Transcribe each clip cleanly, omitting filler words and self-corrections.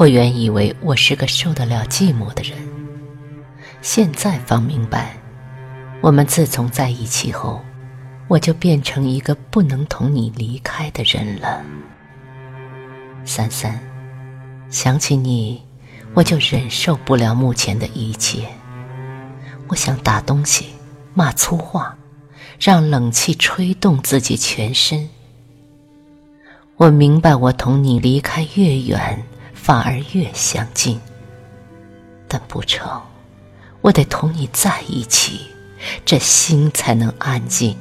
我原以为我是个受得了寂寞的人，现在方明白，我们自从在一起后，我就变成一个不能同你离开的人了。三三，想起你，我就忍受不了目前的一切。我想打东西，骂粗话，让冷气吹动自己全身。我明白，我同你离开越远，反而越相近，但不成，我得同你在一起，这心才能安静，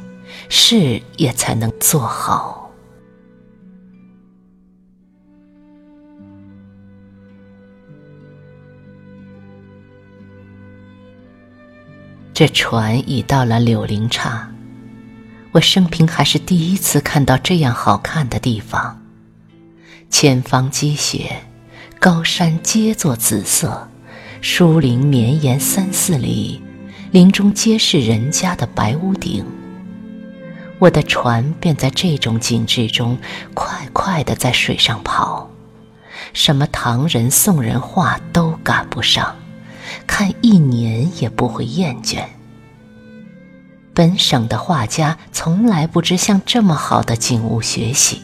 事也才能做好。这船已到了柳林岔，我生平还是第一次看到这样好看的地方。前方积雪，高山皆作紫色，疏林绵延3-4里，林中皆是人家的白屋顶。我的船便在这种景致中快快地在水上跑，什么唐人宋人画都赶不上，看1年也不会厌倦。本省的画家从来不知向这么好的景物学习，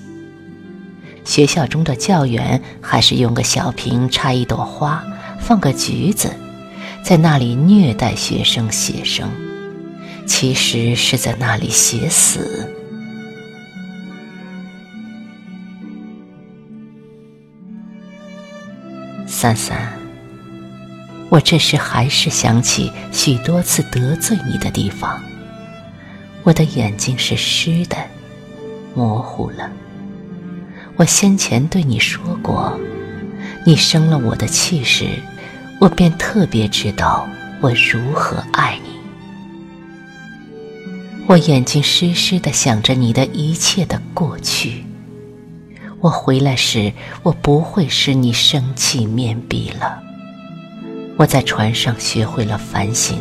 学校中的教员还是用个小瓶插一朵花，放个橘子，在那里虐待学生写生，其实是在那里写死。三三，我这时还是想起许多次得罪你的地方，我的眼睛是湿的，模糊了。我先前对你说过，你生了我的气时，我便特别知道我如何爱你。我眼睛湿湿地想着你的一切的过去，我回来时，我不会使你生气面壁了。我在船上学会了反省，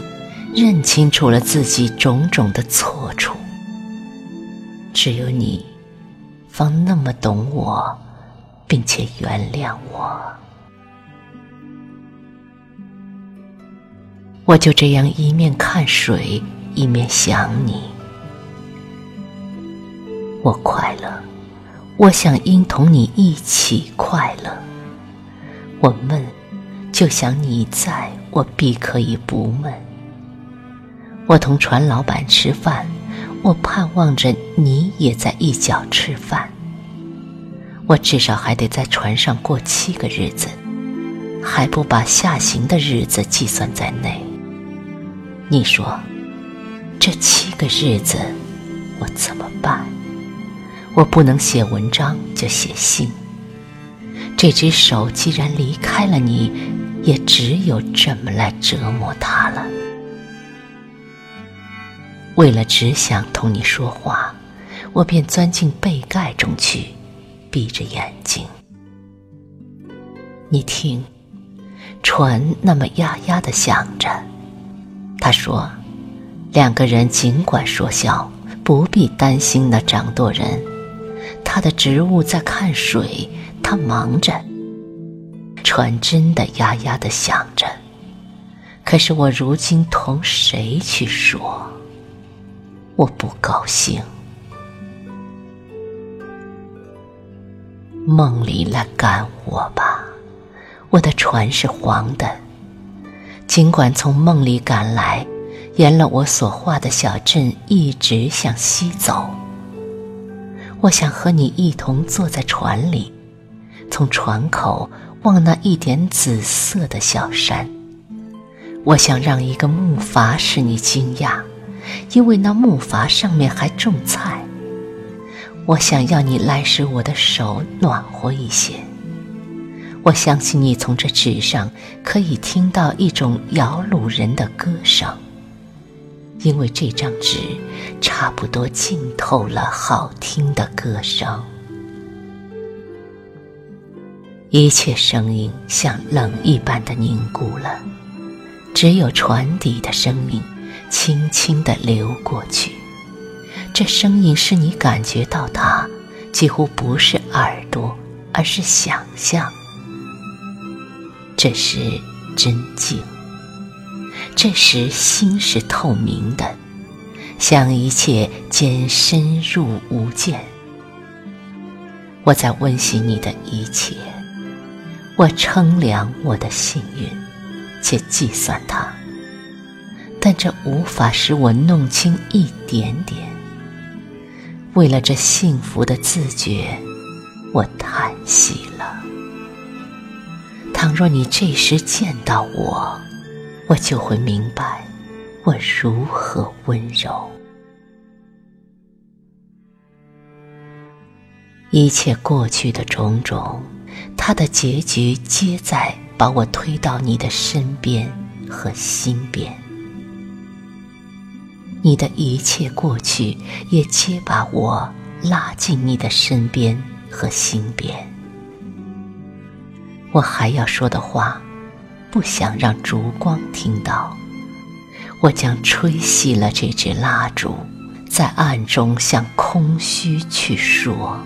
认清楚了自己种种的错处，只有你方那么懂我，并且原谅我。我就这样一面看水，一面想你。我快乐，我想应同你一起快乐。我闷，就想你在，我必可以不闷。我同船老板吃饭，我盼望着你也在一角吃饭。我至少还得在船上过7个日子，还不把下行的日子计算在内。你说，这7个日子我怎么办？我不能写文章就写信。这只手既然离开了你，也只有这么来折磨它了。为了只想同你说话，我便钻进被盖中去，闭着眼睛。你听，船那么呀呀地响着。他说，2个人尽管说笑，不必担心那掌舵人，他的职务在看水，他忙着。船真的呀呀地响着，可是我如今同谁去说？我不高兴。梦里来赶我吧，我的船是黄的。尽管从梦里赶来，沿了我所画的小镇一直向西走。我想和你一同坐在船里，从船口望那一点紫色的小山。我想让一个木筏使你惊讶，因为那木筏上面还种菜。我想要你来使我的手暖和一些。我相信你从这纸上可以听到一种摇橹人的歌声，因为这张纸差不多浸透了好听的歌声。一切声音像冷一般的凝固了，只有船底的声音轻轻地流过去。这声音是你感觉到它，几乎不是耳朵，而是想象。这时真静，这时心是透明的，向一切间深入无间。我在温习你的一切，我称量我的幸运，且计算它，但这无法使我弄清一点点。为了这幸福的自觉，我叹息了。倘若你这时见到我，我就会明白我如何温柔。一切过去的种种，它的结局皆在把我推到你的身边和心边。你的一切过去也皆把我拉进你的身边和心边。我还要说的话，不想让烛光听到，我将吹熄了这支蜡烛，在暗中向空虚去说。